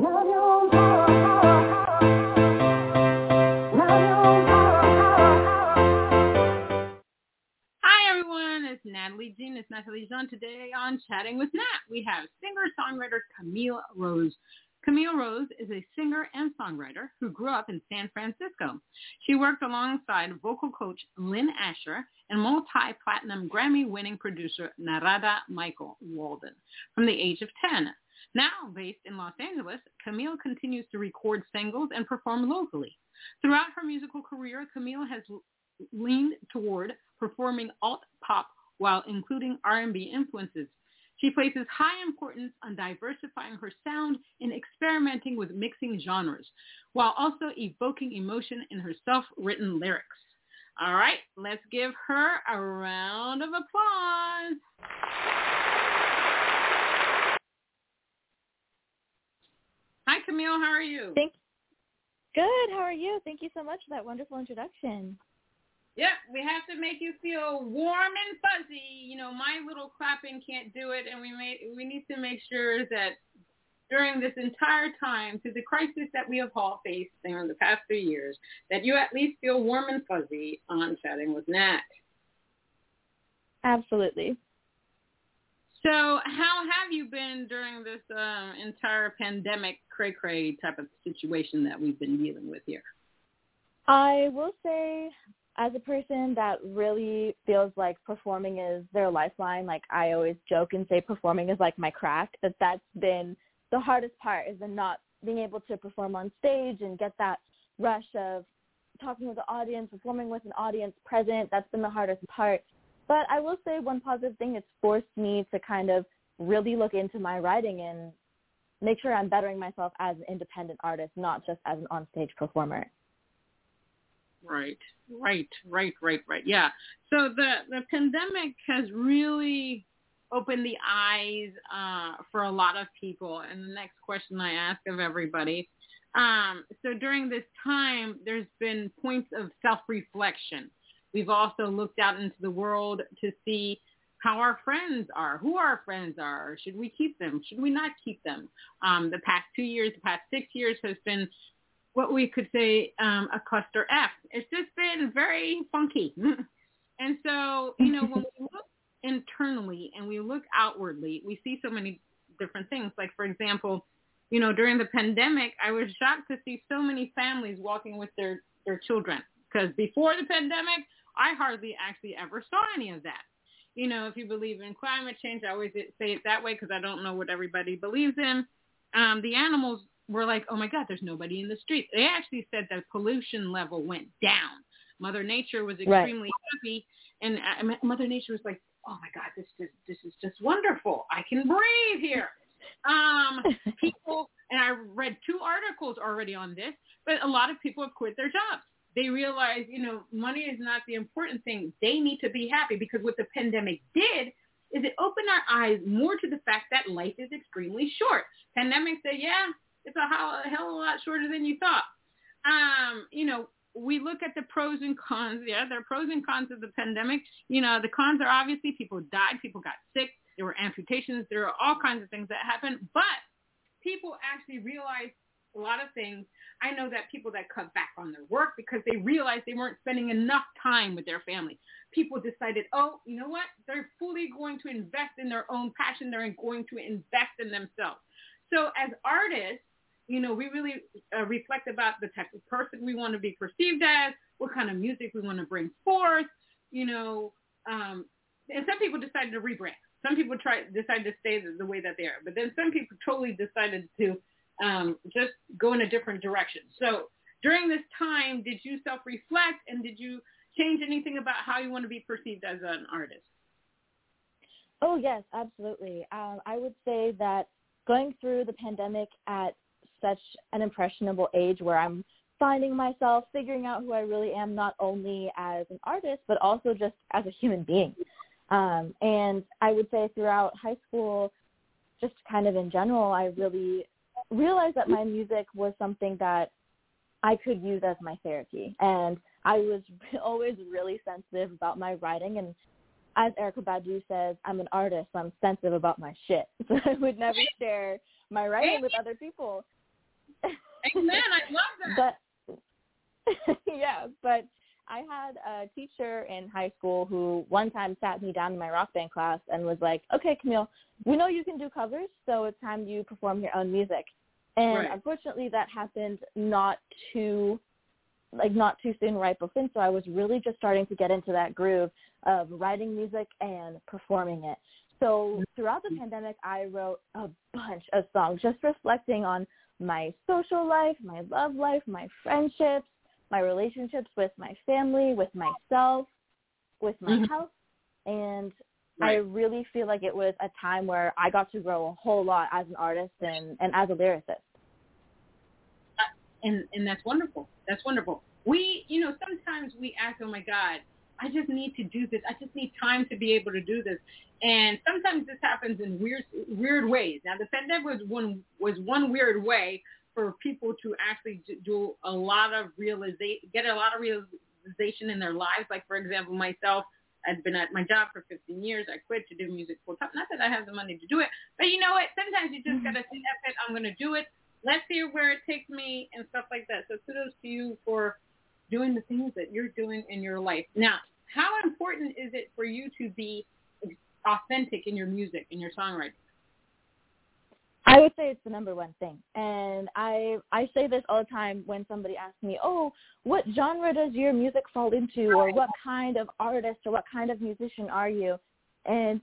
Hi everyone, it's Natalie Jean. It's Natalie Jean. Today on Chatting with Nat, we have singer-songwriter Camille Rose. Camille Rose is a singer and songwriter who grew up in San Francisco. She worked alongside vocal coach Lynn Asher and multi-platinum Grammy-winning producer Narada Michael Walden from the age of 10. Now based in Los Angeles, Camille continues to record singles and perform locally. Throughout her musical career, Camille has leaned toward performing alt-pop while including R&B influences. She places high importance on diversifying her sound and experimenting with mixing genres, while also evoking emotion in her self-written lyrics. All right, let's give her a round of applause. Hi, Camille. How are you? Good. How are you? Thank you so much for that wonderful introduction. Yeah, we have to make you feel warm and fuzzy. You know, my little clapping can't do it, and we need to make sure that during this entire time, through the crisis that we have all faced during the past 3 years, that you at least feel warm and fuzzy on Chatting with Nat. Absolutely. So how have you been during this entire pandemic cray-cray type of situation that we've been dealing with here? I will say, as a person that really feels like performing is their lifeline, like I always joke and say performing is like my crack, that's been the hardest part, is the not being able to perform on stage and get that rush of talking with the audience, performing with an audience present. That's been the hardest part. But I will say one positive thing, it's forced me to kind of really look into my writing and make sure I'm bettering myself as an independent artist, not just as an onstage performer. Right. Yeah. So the pandemic has really opened the eyes for a lot of people. And the next question I ask of everybody. So during this time, there's been points of self-reflection. We've also looked out into the world to see how our friends are, who our friends are. Should we keep them? Should we not keep them? The past 2 years, the past 6 years has been what we could say a cluster F. It's just been very funky. And so, you know, when we look internally and we look outwardly, we see so many different things. Like, for example, you know, during the pandemic, I was shocked to see so many families walking with their children, because before the pandemic, I hardly actually ever saw any of that. You know, if you believe in climate change, I always say it that way because I don't know what everybody believes in. The animals were like, oh my God, there's nobody in the street. They actually said that pollution level went down. Mother Nature was extremely happy, and Mother Nature was like, oh my God, this is just wonderful. I can breathe here. People, and I read 2 articles already on this, but a lot of people have quit their jobs. They realize, you know, money is not the important thing. They need to be happy, because what the pandemic did is it opened our eyes more to the fact that life is extremely short. Pandemic said, yeah, it's a hell of a lot shorter than you thought. You know, we look at the pros and cons. Yeah, there are pros and cons of the pandemic. You know, the cons are obviously people died, people got sick, there were amputations, there are all kinds of things that happened. But people actually realized a lot of things. I know that people that cut back on their work because they realized they weren't spending enough time with their family. People decided, oh, you know what? They're fully going to invest in their own passion. They're going to invest in themselves. So as artists, you know, we really reflect about the type of person we want to be perceived as, what kind of music we want to bring forth, you know. And some people decided to rebrand. Some people decided to stay the way that they are. But then some people totally decided to just go in a different direction. So during this time, did you self-reflect, and did you change anything about how you want to be perceived as an artist? Oh, yes, absolutely. I would say that going through the pandemic at such an impressionable age where I'm finding myself, figuring out who I really am, not only as an artist, but also just as a human being. And I would say throughout high school, just kind of in general, I really realized that my music was something that I could use as my therapy. And I was always really sensitive about my writing. And as Erykah Badu says, I'm an artist, so I'm sensitive about my shit. So I would never share my writing with other people. Amen, I love that. But, yeah, but I had a teacher in high school who one time sat me down in my rock band class and was like, okay, Camille, we know you can do covers, so it's time you perform your own music. And Unfortunately that happened not too soon right before. So I was really just starting to get into that groove of writing music and performing it. So throughout the pandemic, I wrote a bunch of songs just reflecting on my social life, my love life, my friendships, my relationships with my family, with myself, with my health. And I really feel like it was a time where I got to grow a whole lot as an artist and as a lyricist. And that's wonderful. That's wonderful. Sometimes we ask, oh my God, I just need to do this. I just need time to be able to do this. And sometimes this happens in weird ways. Now, the pandemic was one weird way for people to actually do a lot of realization in their lives. Like, for example, myself, I've been at my job for 15 years. I quit to do music full time. Not that I have the money to do it, but you know what? Sometimes you just gotta say, "F it, I'm gonna do it. Let's see where it takes me," and stuff like that. So kudos to you for doing the things that you're doing in your life. Now, how important is it for you to be authentic in your music, in your songwriting? I would say it's the number one thing. And I say this all the time when somebody asks me, oh, what genre does your music fall into, or what kind of artist or what kind of musician are you? And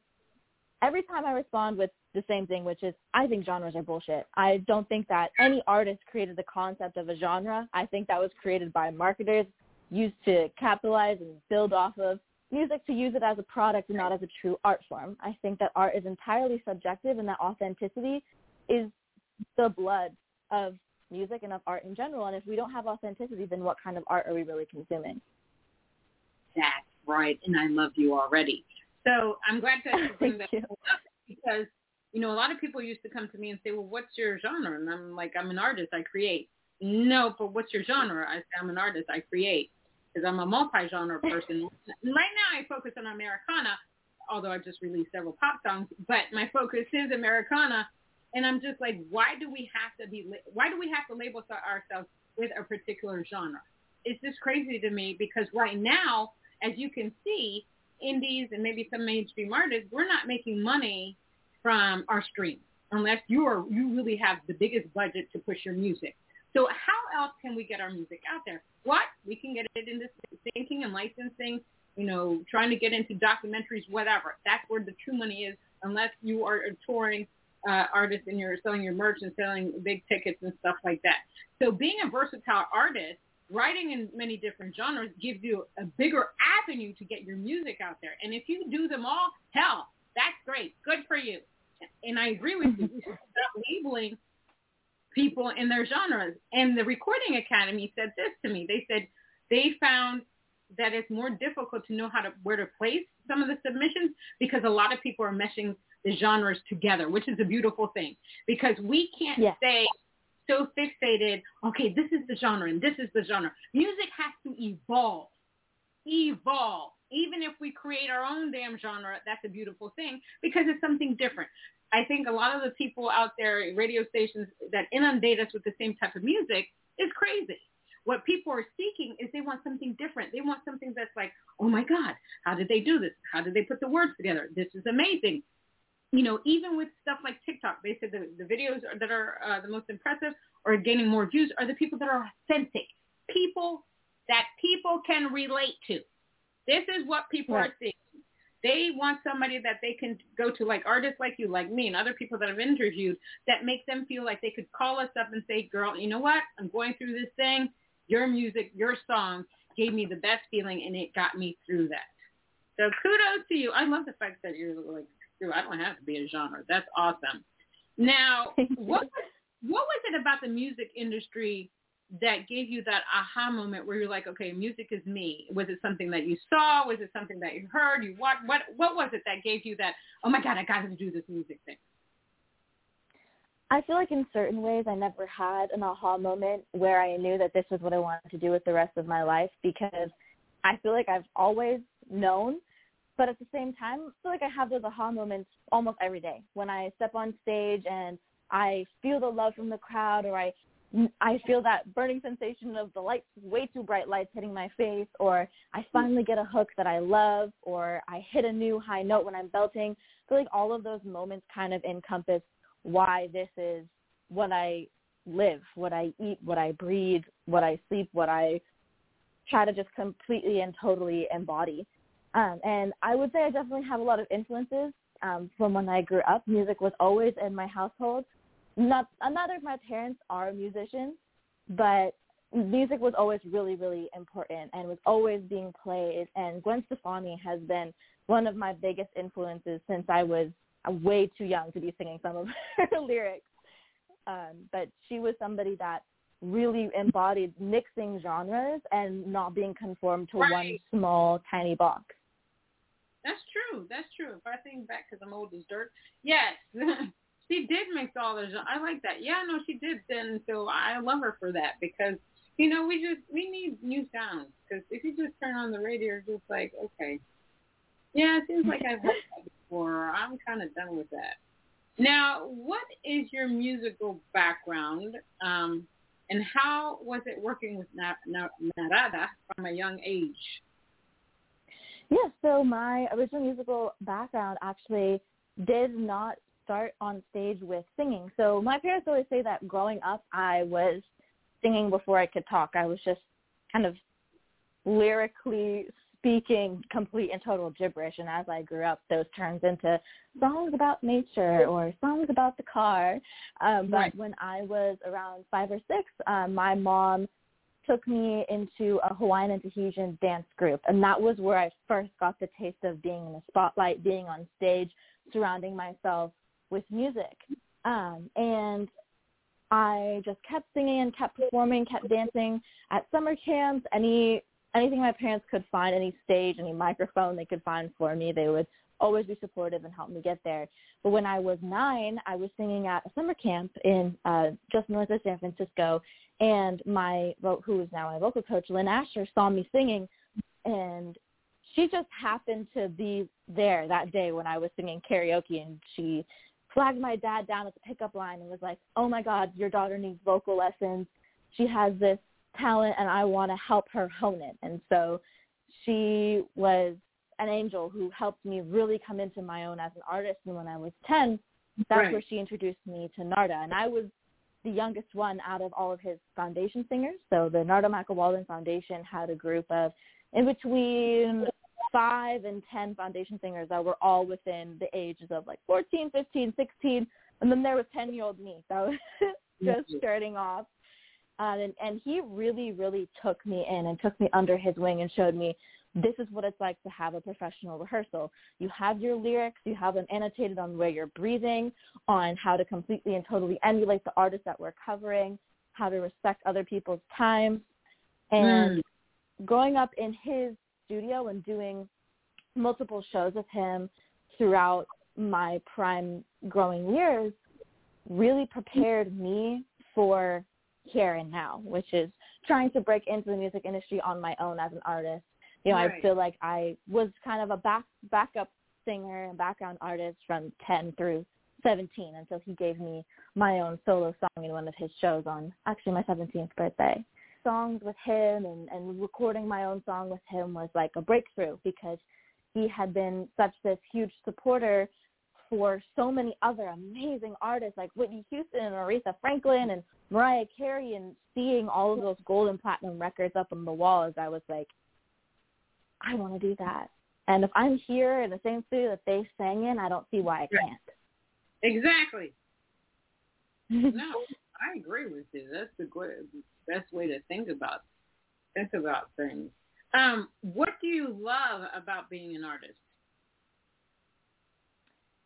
every time I respond with the same thing, which is, I think genres are bullshit. I don't think that any artist created the concept of a genre. I think that was created by marketers used to capitalize and build off of music to use it as a product and not as a true art form. I think that art is entirely subjective, and that authenticity is the blood of music and of art in general. And if we don't have authenticity, then what kind of art are we really consuming? That's right. And I love you already. So I'm glad to bring that up, because, a lot of people used to come to me and say, well, what's your genre? And I'm like, I'm an artist, I create. No, but what's your genre? I say, I'm an artist, I create. Because I'm a multi-genre person. Right now I focus on Americana, although I've just released several pop songs, but my focus is Americana. And I'm just like, why do we have to label ourselves with a particular genre? It's just crazy to me, because right now, as you can see, indies and maybe some mainstream artists, we're not making money from our stream unless you really have the biggest budget to push your music. So how else can we get our music out there? What? We can get it into thinking and licensing, trying to get into documentaries, whatever. That's where the true money is, unless you are a touring artist and you're selling your merch and selling big tickets and stuff like that. So being a versatile artist, writing in many different genres, gives you a bigger avenue to get your music out there. And if you do them all, hell, that's great. Good for you. And I agree with you. We should stop labeling people in their genres. And the Recording Academy said this to me. They said they found that it's more difficult to know where to place some of the submissions, because a lot of people are meshing the genres together, which is a beautiful thing, because we can't stay so fixated. Okay, this is the genre and this is the genre. Music has to evolve. Even if we create our own damn genre, that's a beautiful thing, because it's something different. I think a lot of the people out there, radio stations that inundate us with the same type of music, is crazy. What people are seeking is they want something different. They want something that's like, oh my God, how did they do this? How did they put the words together? This is amazing. Even with stuff like TikTok, they said the videos that are the most impressive or gaining more views are the people that are authentic, people that people can relate to. This is what people are seeing. They want somebody that they can go to, like artists like you, like me, and other people that I've interviewed, that make them feel like they could call us up and say, girl, you know what? I'm going through this thing. Your music, your song gave me the best feeling, and it got me through that. So kudos to you. I love the fact that you're like, I don't have to be a genre. That's awesome. Now, what was it about the music industry that gave you that aha moment where you're like, okay, music is me? Was it something that you saw? Was it something that you heard? You watched? What was it that gave you that, oh my God, I got to do this music thing? I feel like in certain ways I never had an aha moment where I knew that this was what I wanted to do with the rest of my life, because I feel like I've always known. But at the same time, I feel like I have those aha moments almost every day when I step on stage and I feel the love from the crowd, or I feel that burning sensation of the lights, way too bright lights hitting my face, or I finally get a hook that I love, or I hit a new high note when I'm belting. I feel like all of those moments kind of encompass why this is what I live, what I eat, what I breathe, what I sleep, what I try to just completely and totally embody. And I would say I definitely have a lot of influences from when I grew up. Music was always in my household. Neither of my parents are musicians, but music was always really, really important and was always being played. And Gwen Stefani has been one of my biggest influences since I was way too young to be singing some of her lyrics. But she was somebody that really embodied mixing genres and not being conformed to one small, tiny box. That's true. That's true. If I think back, because I'm old as dirt. Yes. She did mix all those. I like that. Yeah, no, she did then. So I love her for that, because, you know, we need new sounds. Because if you just turn on the radio, it's just like, okay. Yeah, it seems like I've heard that before. I'm kind of done with that. Now, what is your musical background? And how was it working with Narada from a young age? Yeah, so my original musical background actually did not start on stage with singing. So my parents always say that growing up, I was singing before I could talk. I was just kind of lyrically speaking complete and total gibberish. And as I grew up, those turns into songs about nature or songs about the car. But when I was around 5 or 6, my mom took me into a Hawaiian and Tahitian dance group. And that was where I first got the taste of being in the spotlight, being on stage, surrounding myself with music. And I just kept singing and kept performing, kept dancing at summer camps, anything my parents could find, any stage, any microphone they could find for me, they would always be supportive and help me get there. But when I was 9, I was singing at a summer camp in just north of San Francisco, and who is now my vocal coach, Lynn Asher, saw me singing, and she just happened to be there that day when I was singing karaoke, and she flagged my dad down at the pickup line and was like, oh my God, your daughter needs vocal lessons. She has this talent and I want to help her hone it. And so she was an angel who helped me really come into my own as an artist. And when I was 10, that's where she introduced me to Narada. And I was the youngest one out of all of his foundation singers. So the Narada Michael Walden Foundation had a group of in between 5 and 10 foundation singers that were all within the ages of like 14, 15, 16. And then there was 10-year-old me. So just starting off. And he really, really took me in and took me under his wing and showed me this is what it's like to have a professional rehearsal. You have your lyrics, you have them annotated on where you're breathing, on how to completely and totally emulate the artist that we're covering, how to respect other people's time. And growing up in his studio and doing multiple shows with him throughout my prime growing years really prepared me for here and now, which is trying to break into the music industry on my own as an artist. You know, I feel like I was kind of a backup singer and background artist from 10 through 17 until he gave me my own solo song in one of his shows on actually my 17th birthday. Songs with him and recording my own song with him was like a breakthrough, because he had been such this huge supporter for so many other amazing artists like Whitney Houston and Aretha Franklin and Mariah Carey, and seeing all of those gold and platinum records up on the walls, I was like, I want to do that. And if I'm here in the same studio that they sang in, I don't see why I can't. Exactly. No, I agree with you. That's the best way to think about things. What do you love about being an artist?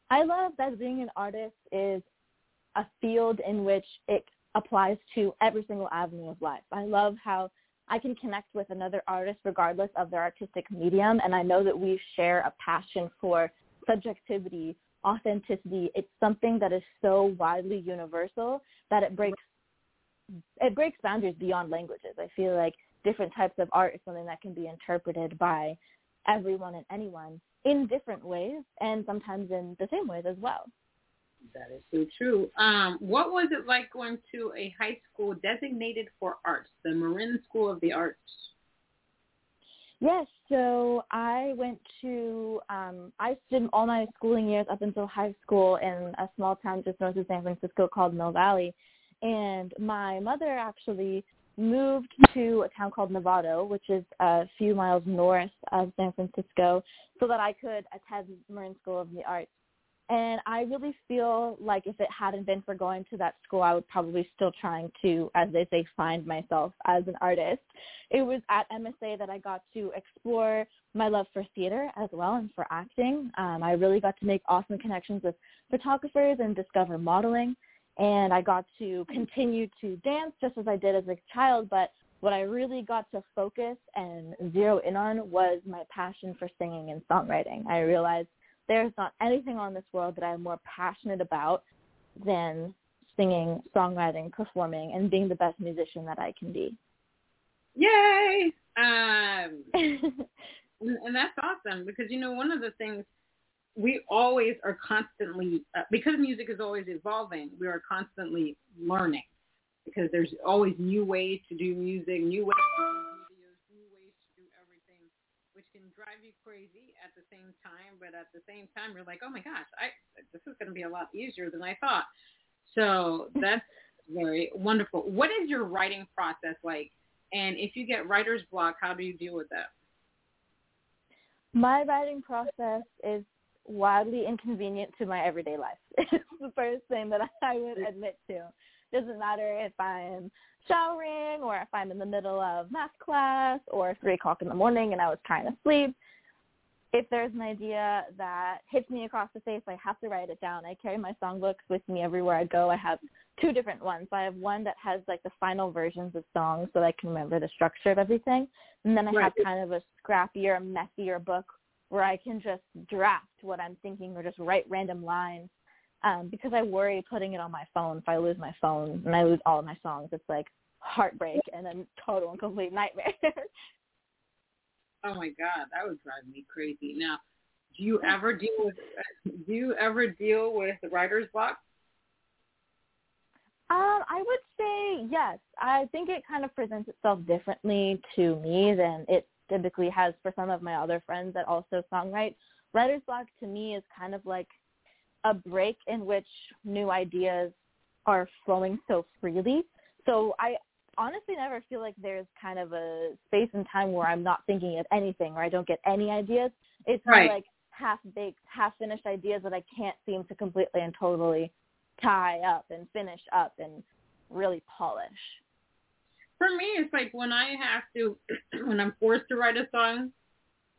I love that being an artist is a field in which it applies to every single avenue of life. I love how I can connect with another artist regardless of their artistic medium, and I know that we share a passion for subjectivity, authenticity. It's something that is so widely universal that it breaks boundaries beyond languages. I feel like different types of art is something that can be interpreted by everyone and anyone in different ways, and sometimes in the same ways as well. That is so true. What was it like going to a high school designated for arts, the Marin School of the Arts? Yes, so I went to, I spent all my schooling years up until high school in a small town just north of San Francisco called Mill Valley. And my mother actually moved to a town called Novato, which is a few miles north of San Francisco, so that I could attend Marin School of the Arts. And I really feel like if it hadn't been for going to that school, I would probably still trying to, as they say, find myself as an artist. It was at MSA that I got to explore my love for theater as well and for acting. I really got to make awesome connections with photographers and discover modeling. And I got to continue to dance just as I did as a child, but what I really got to focus and zero in on was my passion for singing and songwriting. I realized there's not anything on this world that I'm more passionate about than singing, songwriting, performing, and being the best musician that I can be. Yay! And that's awesome because, you know, one of the things we always are constantly, because music is always evolving, we are constantly learning because there's always new ways to do music, new ways to do videos, new ways to do everything, which can drive you crazy at the same time. But at the same time, you're like, oh my gosh, this is going to be a lot easier than I thought. So that's very wonderful. What is your writing process like? And if you get writer's block, how do you deal with that? My writing process is wildly inconvenient to my everyday life. It's the first thing that I would admit to. Doesn't matter if I'm showering or if I'm in the middle of math class or 3 o'clock in the morning and I was trying to sleep. If there's an idea that hits me across the face, I have to write it down. I carry my songbooks with me everywhere I go. I have two different ones. I have one that has like the final versions of songs so that I can remember the structure of everything. And then I have kind of a scrappier, messier book where I can just draft what I'm thinking or just write random lines because I worry putting it on my phone. If I lose my phone and I lose all of my songs, it's like heartbreak and a total and complete nightmare. Oh my God, that would drive me crazy. Now, do you ever deal with writer's block? I would say yes. I think it kind of presents itself differently to me than it typically has for some of my other friends that also songwrite. Writer's block to me is kind of like a break in which new ideas are flowing so freely. So I honestly never feel like there's kind of a space and time where I'm not thinking of anything or I don't get any ideas. It's more like half-baked, half-finished ideas that I can't seem to completely and totally tie up and finish up and really polish. For me, it's like when I'm forced to write a song,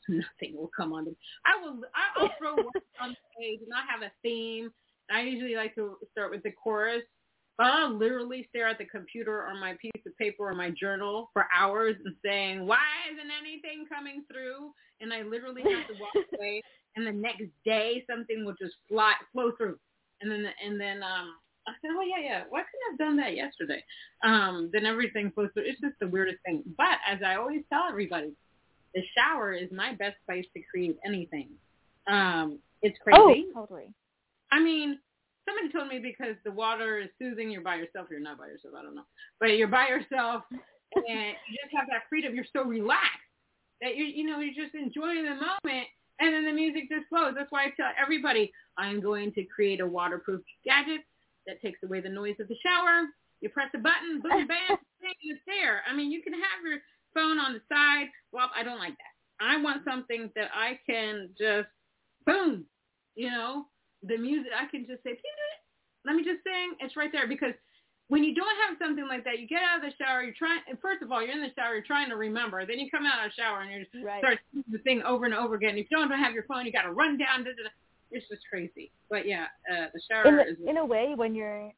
nothing will come on. I'll throw words on the page and I have a theme. I usually like to start with the chorus, but I'll literally stare at the computer or my piece of paper or my journal for hours and saying, why isn't anything coming through? And I literally have to walk away. And the next day, something will just flow through. And then I said, oh, yeah. Why couldn't I have done that yesterday? Then everything flows through. It's just the weirdest thing. But as I always tell everybody, the shower is my best place to create anything. It's crazy. Oh, totally. I mean, somebody told me because the water is soothing, you're by yourself. You're not by yourself. I don't know. But you're by yourself, and you just have that freedom. You're so relaxed that you're just enjoying the moment. And then the music just flows. That's why I tell everybody, I'm going to create a waterproof gadget that takes away the noise of the shower. You press a button, boom, bam, bang, it's there. I mean, you can have your phone on the side. Well, I don't like that. I want something that I can just, boom, the music, I can just say, let me just sing. It's right there. Because when you don't have something like that, you get out of the shower, first of all, you're in the shower, you're trying to remember. Then you come out of the shower and you start doing the thing over and over again. If you don't have your phone, you got to run down, It's just crazy. But yeah, the shower is... In a way, when you're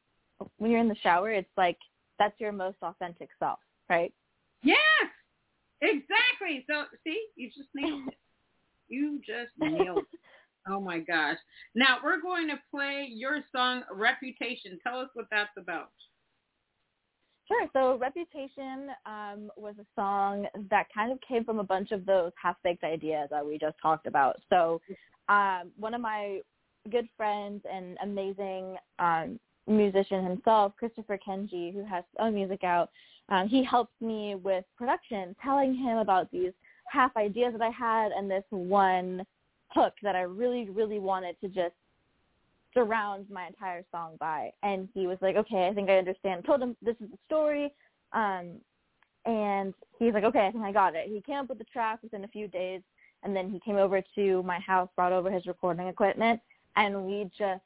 when you're in the shower, it's like that's your most authentic self, right? Yeah, exactly. So see, you just nailed it. You just nailed it. Oh, my gosh. Now, we're going to play your song, Reputation. Tell us what that's about. Sure. So Reputation was a song that kind of came from a bunch of those half-baked ideas that we just talked about. So one of my good friends and amazing musician himself, Christopher Kenji, who has his own music out, he helped me with production, telling him about these half ideas that I had and this one hook that I really, really wanted to just surround my entire song by. And he was like, okay, I think I understand. I told him this is the story. And he's like, okay, I think I got it. He came up with the track within a few days. And then he came over to my house, brought over his recording equipment, and we just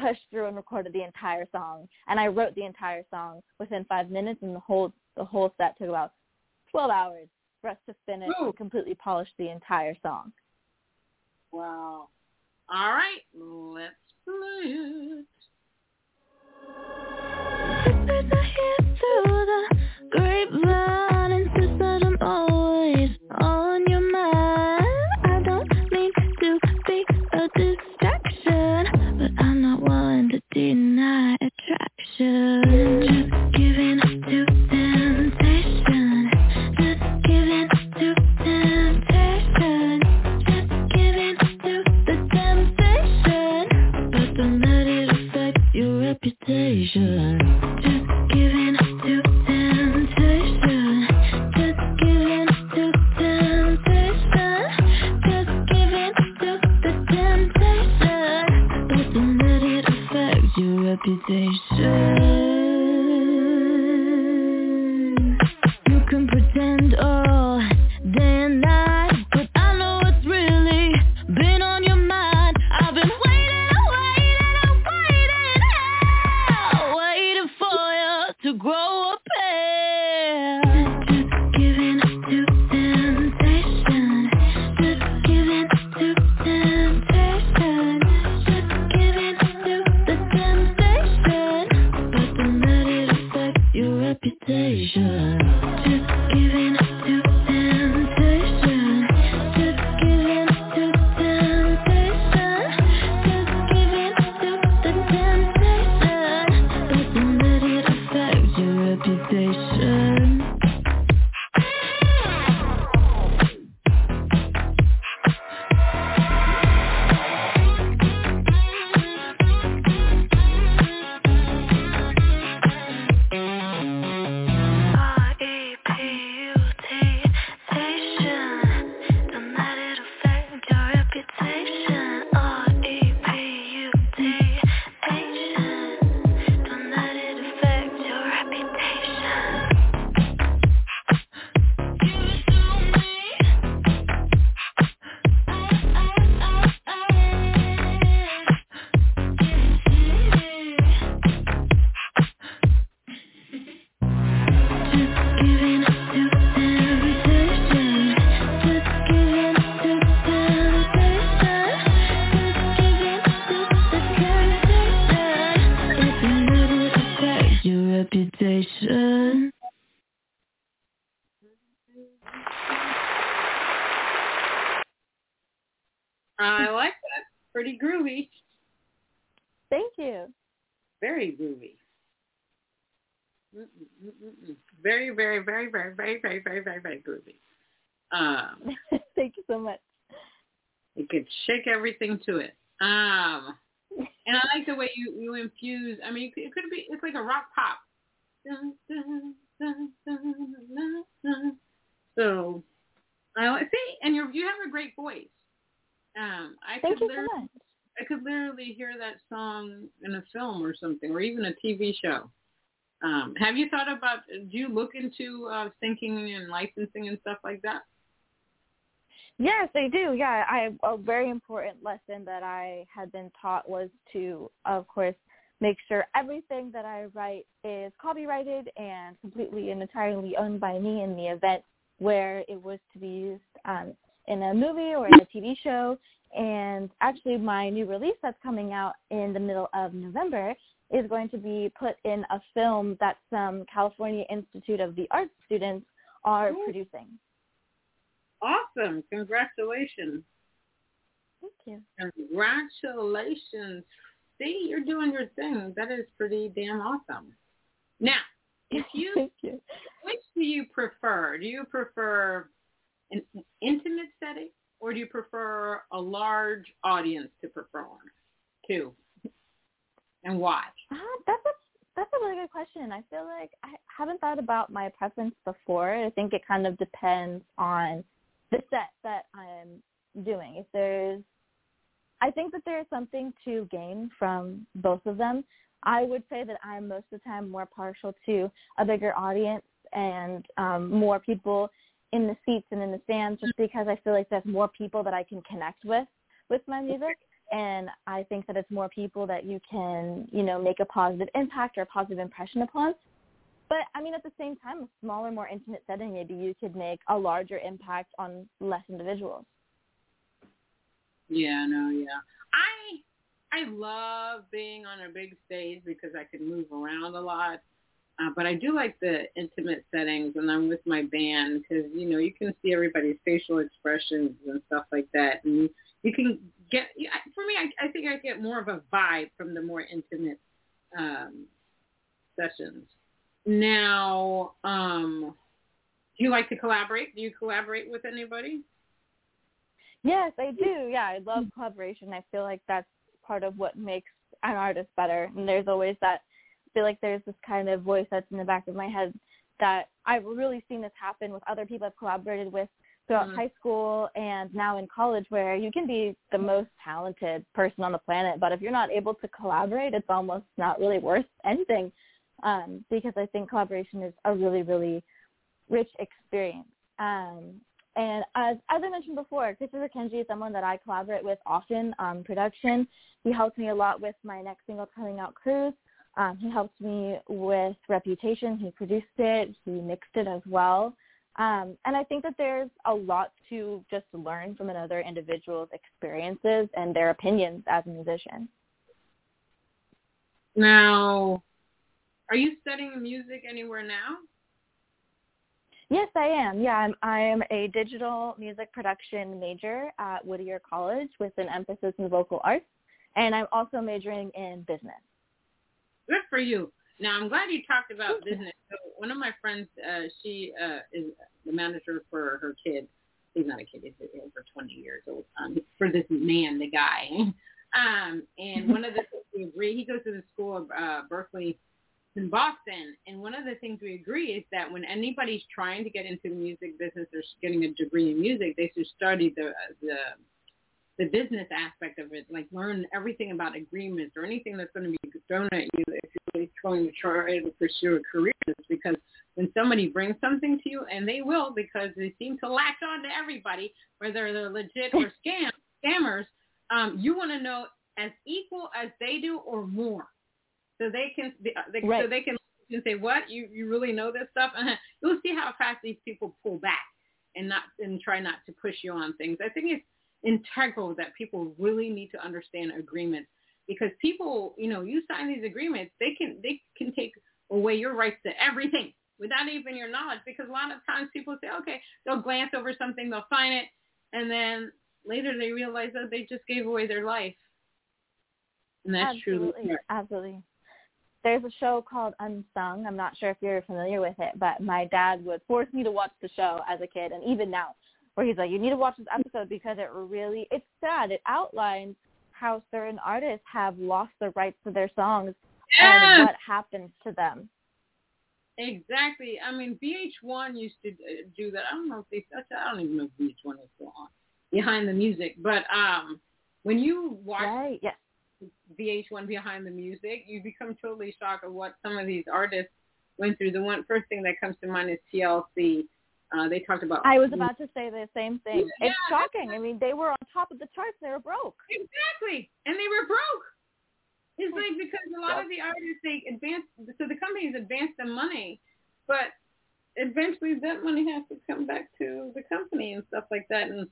pushed through and recorded the entire song. And I wrote the entire song within 5 minutes, and the whole set took about 12 hours for us to finish and completely polish the entire song. Wow. All right, let's play it. Whispers I hear through the grapevine insist that I'm always on your mind. I don't mean to be a distraction, but I'm not one to deny attraction. Just giving up to temptation. Just giving up to temptation. Reputation. Just giving up to temptation. Just giving up to temptation. Just giving up to the temptation. But don't let it affect your reputation. You can pretend all day and night, but I know it's really been on your mind. I've been to grow a pair. Just giving up to temptation. Just giving up to temptation. Just giving up to the temptation. But don't let it affect your reputation. Just giving up to temptation. Just giving up to temptation. Just giving up to the temptation. But don't let it affect your reputation. I like that. Pretty groovy. Thank you. Very groovy. Very, very, very, very, very, very, very, very, very groovy. Thank you so much. You could shake everything to it. And I like the way you infuse. I mean, it could be. It's like a rock pop. Dun, dun, dun, dun, dun, dun. So, see, and you have a great voice. I could literally hear that song in a film or something, or even a TV show. Have you thought about, do you look into thinking and licensing and stuff like that? Yes, I do. Yeah, a very important lesson that I had been taught was to, of course, make sure everything that I write is copyrighted and completely and entirely owned by me in the event where it was to be used in a movie or in a TV show. And actually my new release that's coming out in the middle of November is going to be put in a film that some California Institute of the Arts students are producing. Awesome. Congratulations. Thank you. Congratulations. See, you're doing your thing. That is pretty damn awesome. Now, if you, which do you prefer? Do you prefer an intimate setting or do you prefer a large audience to perform to? And why? That's a really good question. I feel like I haven't thought about my preference before. I think it kind of depends on the set that I'm doing. I think that there is something to gain from both of them. I would say that I'm most of the time more partial to a bigger audience and more people in the seats and in the stands, just because I feel like there's more people that I can connect with my music. And I think that it's more people that you can, you know, make a positive impact or a positive impression upon. But, I mean, at the same time, a smaller, more intimate setting, maybe you could make a larger impact on less individuals. Yeah, no, yeah. I love being on a big stage because I can move around a lot. But I do like the intimate settings when I'm with my band because, you know, you can see everybody's facial expressions and stuff like that. And you can get, for me, I think I get more of a vibe from the more intimate sessions. Now, do you like to collaborate? Do you collaborate with anybody? Yes, I do. Yeah, I love collaboration. I feel like that's part of what makes an artist better. And there's always that, I feel like there's this kind of voice that's in the back of my head that I've really seen this happen with other people I've collaborated with throughout high school and now in college, where you can be the most talented person on the planet, but if you're not able to collaborate, it's almost not really worth anything, because I think collaboration is a really, really rich experience. And as I mentioned before, Christopher Kenji is someone that I collaborate with often on production. He helped me a lot with my next single, Coming Out Cruise. He helped me with Reputation. He produced it. He mixed it as well. And I think that there's a lot to just learn from another individual's experiences and their opinions as a musician. Now, are you studying music anywhere now? Yes, I am. Yeah, I am a digital music production major at Whittier College with an emphasis in vocal arts, and I'm also majoring in business. Good for you. Now, I'm glad you talked about business. So one of my friends, she is the manager for her kid. He's not a kid. He's over 20 years old. For this man, the guy. And one of the things we agree, he goes to the school of Berklee in Boston. And one of the things we agree is that when anybody's trying to get into music business or getting a degree in music, they should study the business aspect of it, like learn everything about agreements or anything that's going to be thrown at you if you're going to try to pursue a career. Because when somebody brings something to you, and they will, because they seem to latch on to everybody, whether they're legit or scammers, you want to know as equal as they do or more, so they can say, what, you really know this stuff? You'll see how fast these people pull back and try not to push you on things. I think it's integral that people really need to understand agreements, because people, you know, you sign these agreements, they can take away your rights to everything without even your knowledge, because a lot of times people say, okay, they'll glance over something, they'll sign it, and then later they realize that they just gave away their life. And that's true. Absolutely. There's a show called Unsung. I'm not sure if you're familiar with it, but my dad would force me to watch the show as a kid, and even now, where he's like, you need to watch this episode because it's sad. It outlines how certain artists have lost the rights to their songs and what happens to them. Exactly. I mean, VH1 used to do that. I don't even know if VH1 is still on, Behind the Music. But when you watch VH1 Behind the Music, you become totally shocked at what some of these artists went through. The first thing that comes to mind is TLC. They talked about... I was about to say the same thing. Yeah, it's shocking. I mean, they were on top of the charts. They were broke. Exactly. And they were broke. It's like, because a lot of the artists, they advanced... So the companies advanced the money, but eventually that money has to come back to the company and stuff like that. And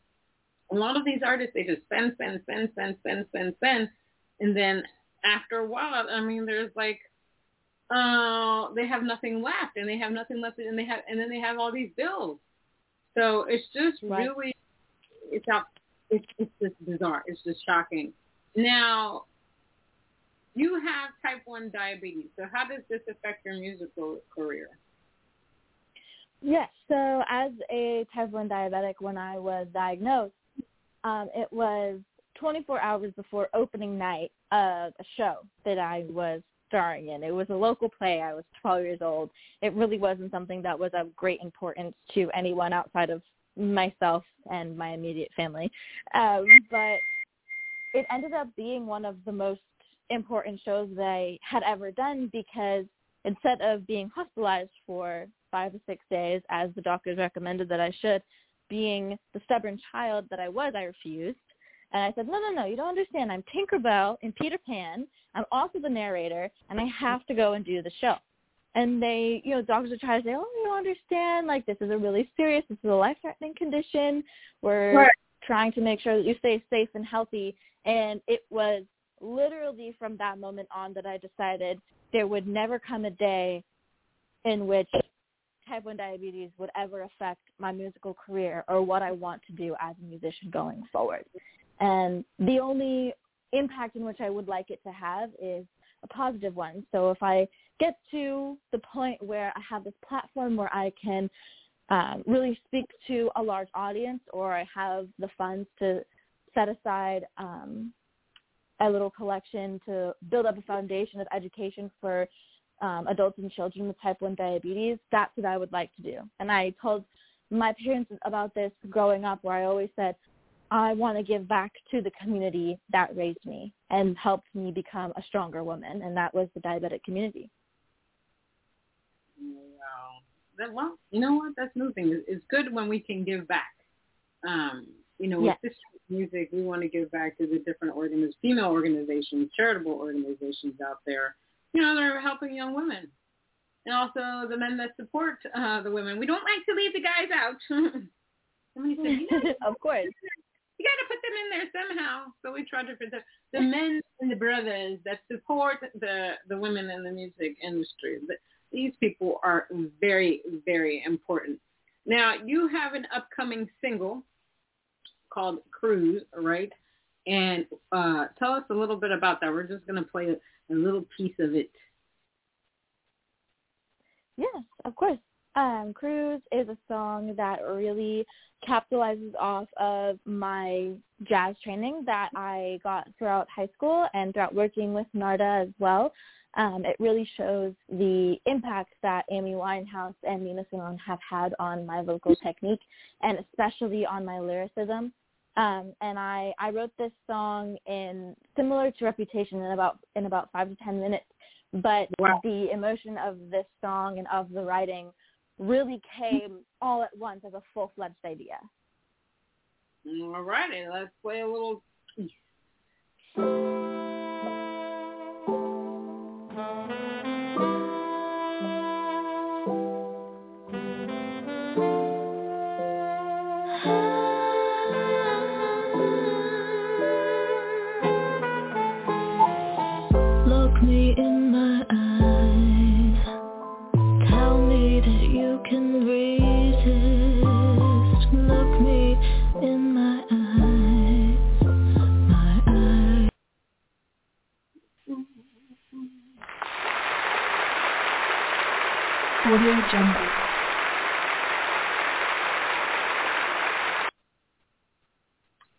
a lot of these artists, they just spend, and then after a while, I mean, there's like, they have nothing left, and they have nothing left, and they have, and then they have all these bills. So it's just really, it's just bizarre. It's just shocking. Now, you have type 1 diabetes. So how does this affect your musical career? Yes. So as a type 1 diabetic, when I was diagnosed, it was 24 hours before opening night of a show that I was starring in. It was a local play. I was 12 years old. It really wasn't something that was of great importance to anyone outside of myself and my immediate family. But it ended up being one of the most important shows that I had ever done, because instead of being hospitalized for 5 or 6 days, as the doctors recommended that I should, being the stubborn child that I was, I refused. And I said, no, you don't understand. I'm Tinkerbell in Peter Pan. I'm also the narrator, and I have to go and do the show. And they, you know, doctors would try to say, oh, you don't understand. Like, this is a really serious, this is a life-threatening condition. We're trying to make sure that you stay safe and healthy. And it was literally from that moment on that I decided there would never come a day in which type 1 diabetes would ever affect my musical career or what I want to do as a musician going forward. And the only impact in which I would like it to have is a positive one. So if I get to the point where I have this platform where I can really speak to a large audience, or I have the funds to set aside a little collection to build up a foundation of education for adults and children with type 1 diabetes, that's what I would like to do. And I told my parents about this growing up, where I always said, I want to give back to the community that raised me and helped me become a stronger woman, and that was the diabetic community. Wow. Well, you know what? That's moving. It's good when we can give back. You know, with this music, we want to give back to the different female organizations, charitable organizations out there. You know, they're helping young women, and also the men that support the women. We don't like to leave the guys out. Somebody said, of course. You got to put them in there somehow. So we try to protect the men and the brothers that support the women in the music industry. But these people are very, very important. Now, you have an upcoming single called Cruise, right? And tell us a little bit about that. We're just going to play a little piece of it. Yes, of course. Cruise is a song that really capitalizes off of my jazz training that I got throughout high school and throughout working with Narda as well. It really shows the impact that Amy Winehouse and Nina Simone have had on my vocal technique, and especially on my lyricism. And I wrote this song in similar to Reputation in about 5 to 10 minutes, but the emotion of this song and of the writing really came all at once as a full-fledged idea. All righty, let's play a little piece.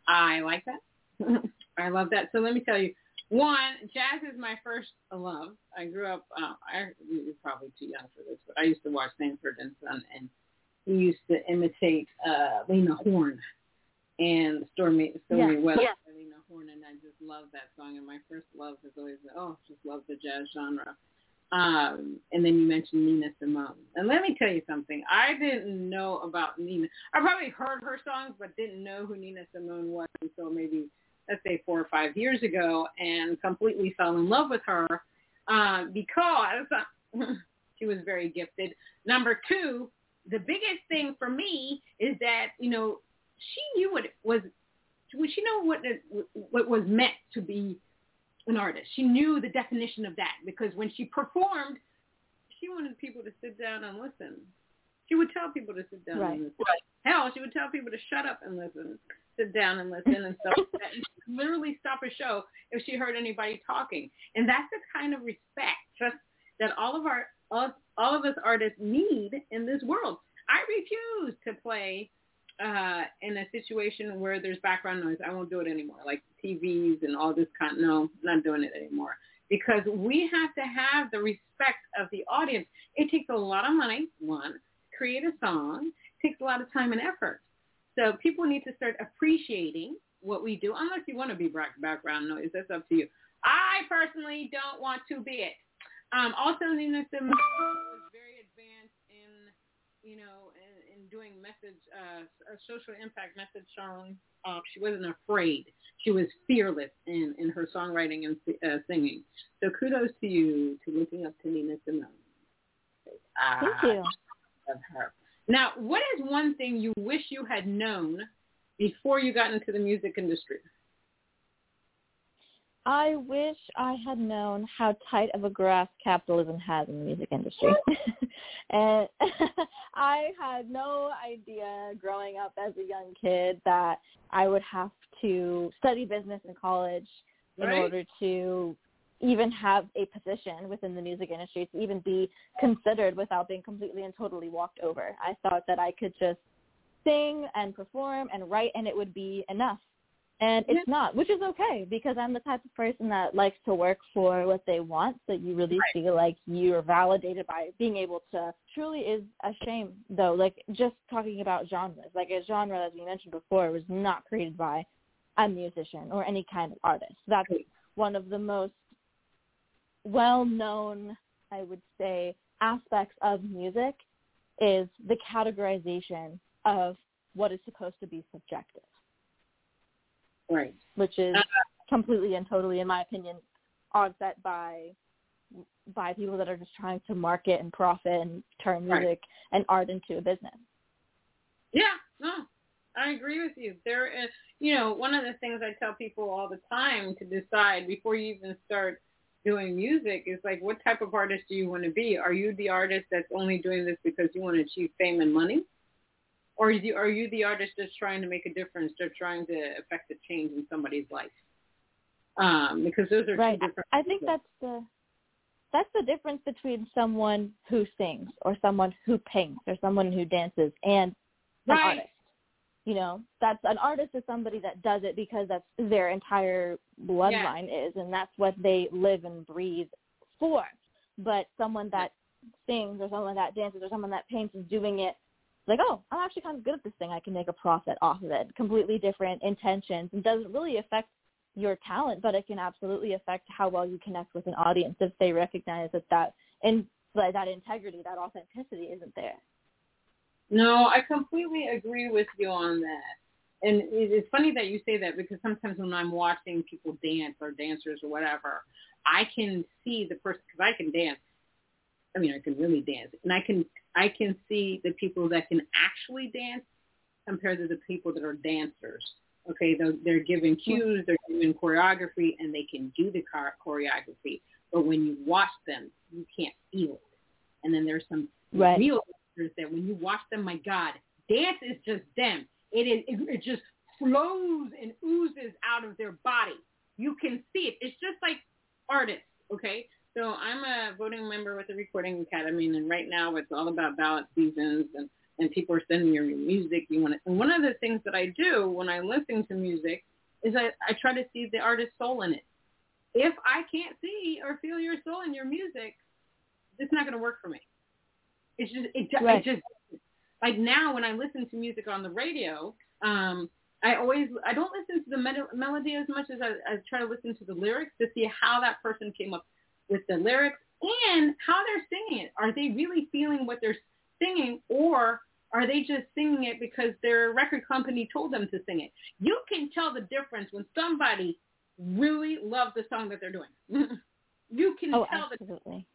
I like that. I love that. So let me tell you, one, jazz is my first love. I grew up, you're probably too young for this, but I used to watch Sanford and Son, and he used to imitate Lena Horne and Stormy Weather. Yeah. Lena Horne, and I just love that song. And my first love has always been, just love the jazz genre. And then you mentioned Nina Simone. And let me tell you something. I didn't know about Nina. I probably heard her songs, but didn't know who Nina Simone was until maybe, let's say, 4 or 5 years ago, and completely fell in love with her because she was very gifted. Number two, the biggest thing for me is that, you know, she knew what it was. She knew what was meant to be an artist. She knew the definition of that because when she performed, she wanted people to sit down and listen. She would tell people to sit down and listen. Hell, she would tell people to shut up and listen, sit down and listen. And so literally stop a show if she heard anybody talking. And that's the kind of respect just that all of us artists need in this world. I refuse to play in a situation where there's background noise. I won't do it anymore, like TVs and all this kind. No, I'm not doing it anymore. Because we have to have the respect of the audience. It takes a lot of money, one, create a song, takes a lot of time and effort. So people need to start appreciating what we do, unless you want to be background noise. That's up to you. I personally don't want to be it. Also, Nina Simone was very advanced in, you know, in doing message, social impact message songs. She wasn't afraid. She was fearless in her songwriting and singing. So kudos to you to looking up to Nina Simone. Thank you. Of her. Now, what is one thing you wish you had known before you got into the music industry? I wish I had known how tight of a grasp capitalism has in the music industry. And I had no idea growing up as a young kid that I would have to study business in college in order to even have a position within the music industry, to even be considered without being completely and totally walked over. I thought that I could just sing and perform and write and it would be enough. And it's not, which is okay, because I'm the type of person that likes to work for what they want, so you really feel like you are validated by being able to. Truly is a shame, though, like just talking about genres. Like a genre, as we mentioned before, was not created by a musician or any kind of artist. That's one of the most well-known, I would say, aspects of music is the categorization of what is supposed to be subjective. Right. Which is completely and totally, in my opinion, offset by people that are just trying to market and profit and turn music and art into a business. Yeah, no, I agree with you. There is, you know, one of the things I tell people all the time to decide before you even start doing music is like, what type of artist do you want to be? Are you the artist that's only doing this because you want to achieve fame and money? Or are you the artist that's trying to make a difference, that's trying to affect a change in somebody's life? Because those are two different. I think that's the difference between someone who sings or someone who paints or someone who dances and an artist. You know, that's an artist is somebody that does it because that's their entire bloodline is, and that's what they live and breathe for. But someone that sings or someone that dances or someone that paints is doing it like, oh, I'm actually kind of good at this thing. I can make a profit off of it. Completely different intentions. It doesn't really affect your talent, but it can absolutely affect how well you connect with an audience if they recognize that integrity, that authenticity isn't there. No, I completely agree with you on that. And it's funny that you say that because sometimes when I'm watching people dance or dancers or whatever, I can see the person because I can dance. I mean, I can really dance, and I can see the people that can actually dance compared to the people that are dancers. Okay, they're given cues, they're given choreography, and they can do the choreography. But when you watch them, you can't feel it. And then there's some real dancers that when you watch them, my God, dance is just them. It just flows and oozes out of their body. You can see it. It's just like artists, okay? So I'm a voting member with the Recording Academy, and right now it's all about ballot seasons, and people are sending your music. And one of the things that I do when I listen to music is I try to see the artist's soul in it. If I can't see or feel your soul in your music, it's not going to work for me. It just like now when I listen to music on the radio, I don't listen to the melody as much as I try to listen to the lyrics to see how that person came up with the lyrics and how they're singing it. Are they really feeling what they're singing, or are they just singing it because their record company told them to sing it? You can tell the difference when somebody really loves the song that they're doing. You can tell absolutely.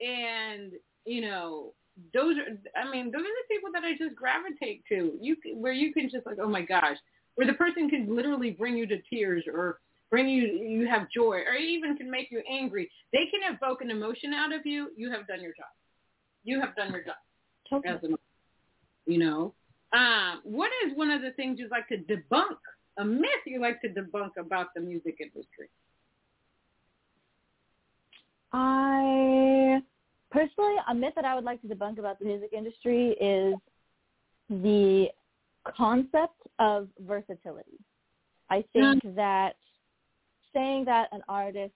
And, you know, those are the people that I just gravitate to, where you can just like, oh my gosh, where the person can literally bring you to tears or bring you have joy, or even can make you angry. They can evoke an emotion out of you. You have done your job. You have done your job. Totally. As a, you know, what is one of the things you'd like to debunk, a myth you like to debunk about the music industry? Personally, a myth that I would like to debunk about the music industry is the concept of versatility. I think that saying that an artist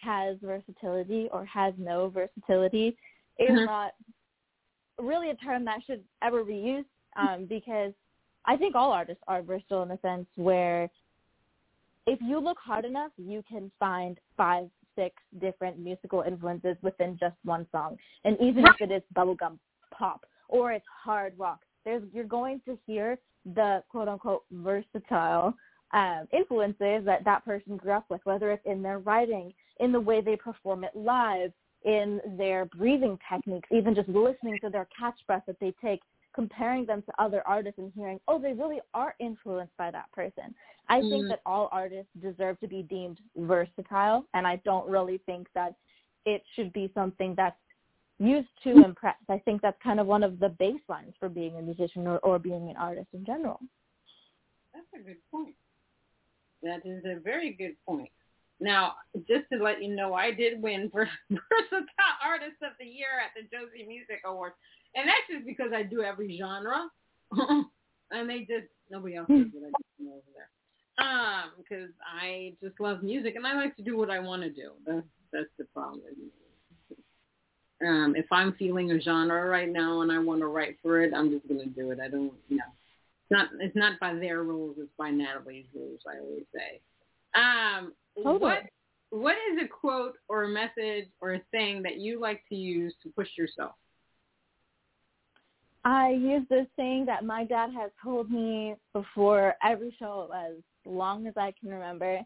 has versatility or has no versatility is not really a term that should ever be used, because I think all artists are versatile in a sense where if you look hard enough, you can find 5-6 different musical influences within just one song. And even if it is bubblegum pop or it's hard rock, you're going to hear the quote-unquote versatile influences that person grew up with, whether it's in their writing, in the way they perform it live, in their breathing techniques, even just listening to their catch breath that they take, comparing them to other artists and hearing, oh, they really are influenced by that person. I think that all artists deserve to be deemed versatile, and I don't really think that it should be something that's used to impress. I think that's kind of one of the baselines for being a musician or being an artist in general. That's a good point. That is a very good point. Now, just to let you know, I did win Versatile Artist of the Year at the Josie Music Awards. And that's just because I do every genre. And nobody else does what I do over there. Because I just love music and I like to do what I want to do. That's the problem. If I'm feeling a genre right now and I want to write for it, I'm just going to do it. I don't, you know. It's not by their rules, it's by Natalie's rules, I always say. Totally. What is a quote or a message or a thing that you like to use to push yourself? I use this thing that my dad has told me before every show as long as I can remember,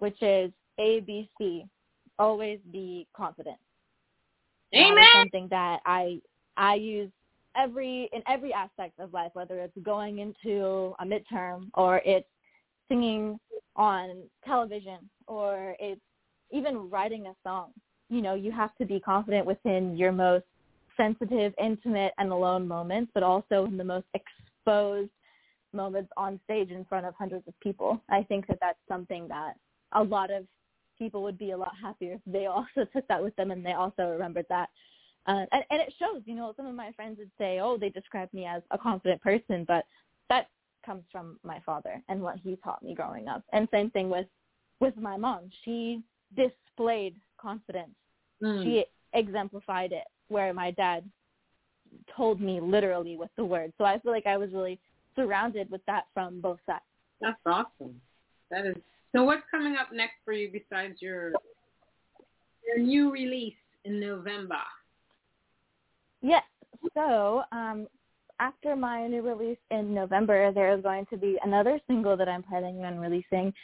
which is ABC, always be confident. Amen. Something that I use in every aspect of life, whether it's going into a midterm or it's singing on television or it's even writing a song. You know, you have to be confident within your most sensitive, intimate, and alone moments, but also in the most exposed moments on stage in front of hundreds of people. I think that that's something that a lot of people would be a lot happier if they also took that with them and they also remembered that. And it shows, you know, some of my friends would say, oh, they describe me as a confident person, but that comes from my father and what he taught me growing up. And same thing with my mom. She displayed confidence. She exemplified it, where my dad told me literally with the words. So I feel like I was really surrounded with that from both sides. That's awesome. That is. So what's coming up next for you besides your new release in November? Yes. So after my new release in November, there is going to be another single that I'm planning on releasing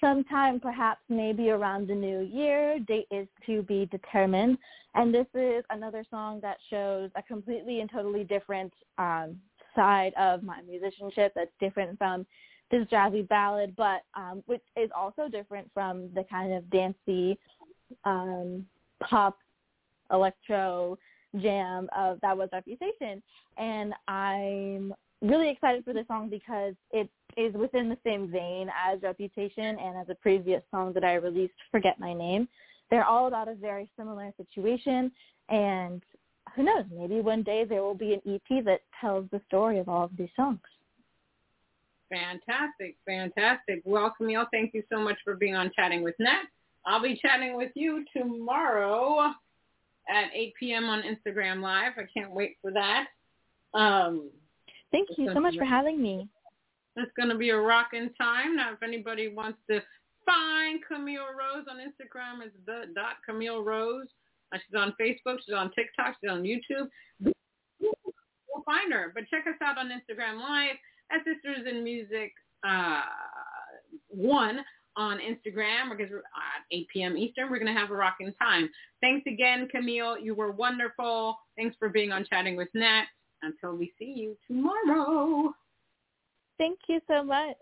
sometime, perhaps maybe around the new year. Date is to be determined. And this is another song that shows a completely and totally different side of my musicianship that's different from this jazzy ballad, but which is also different from the kind of dancey pop electro jam of that was Reputation. And I'm really excited for this song because it is within the same vein as Reputation and as a previous song that I released, Forget My Name. They're all about a very similar situation, and who knows, maybe one day there will be an EP that tells the story of all of these songs. Fantastic, fantastic. Well, Camille, thank you so much for being on Chatting with Nat. I'll be chatting with you tomorrow at 8 p.m. on Instagram Live. I can't wait for that. Thank you so much for having me. It's going to be a rocking time. Now, if anybody wants to find Camille Rose on Instagram, it's @CamilleRose. She's on Facebook. She's on TikTok. She's on YouTube. We'll find her. But check us out on Instagram Live at Sisters in Music 1 on Instagram. We're going to, at 8 p.m. Eastern, we're going to have a rocking time. Thanks again, Camille. You were wonderful. Thanks for being on Chatting with Nat. Until we see you tomorrow. Thank you so much.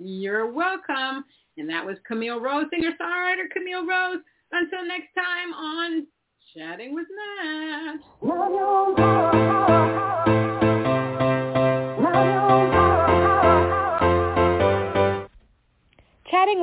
You're welcome. And that was Camille Rose, singer-songwriter Camille Rose. Until next time on Chatting with Nat. Chatting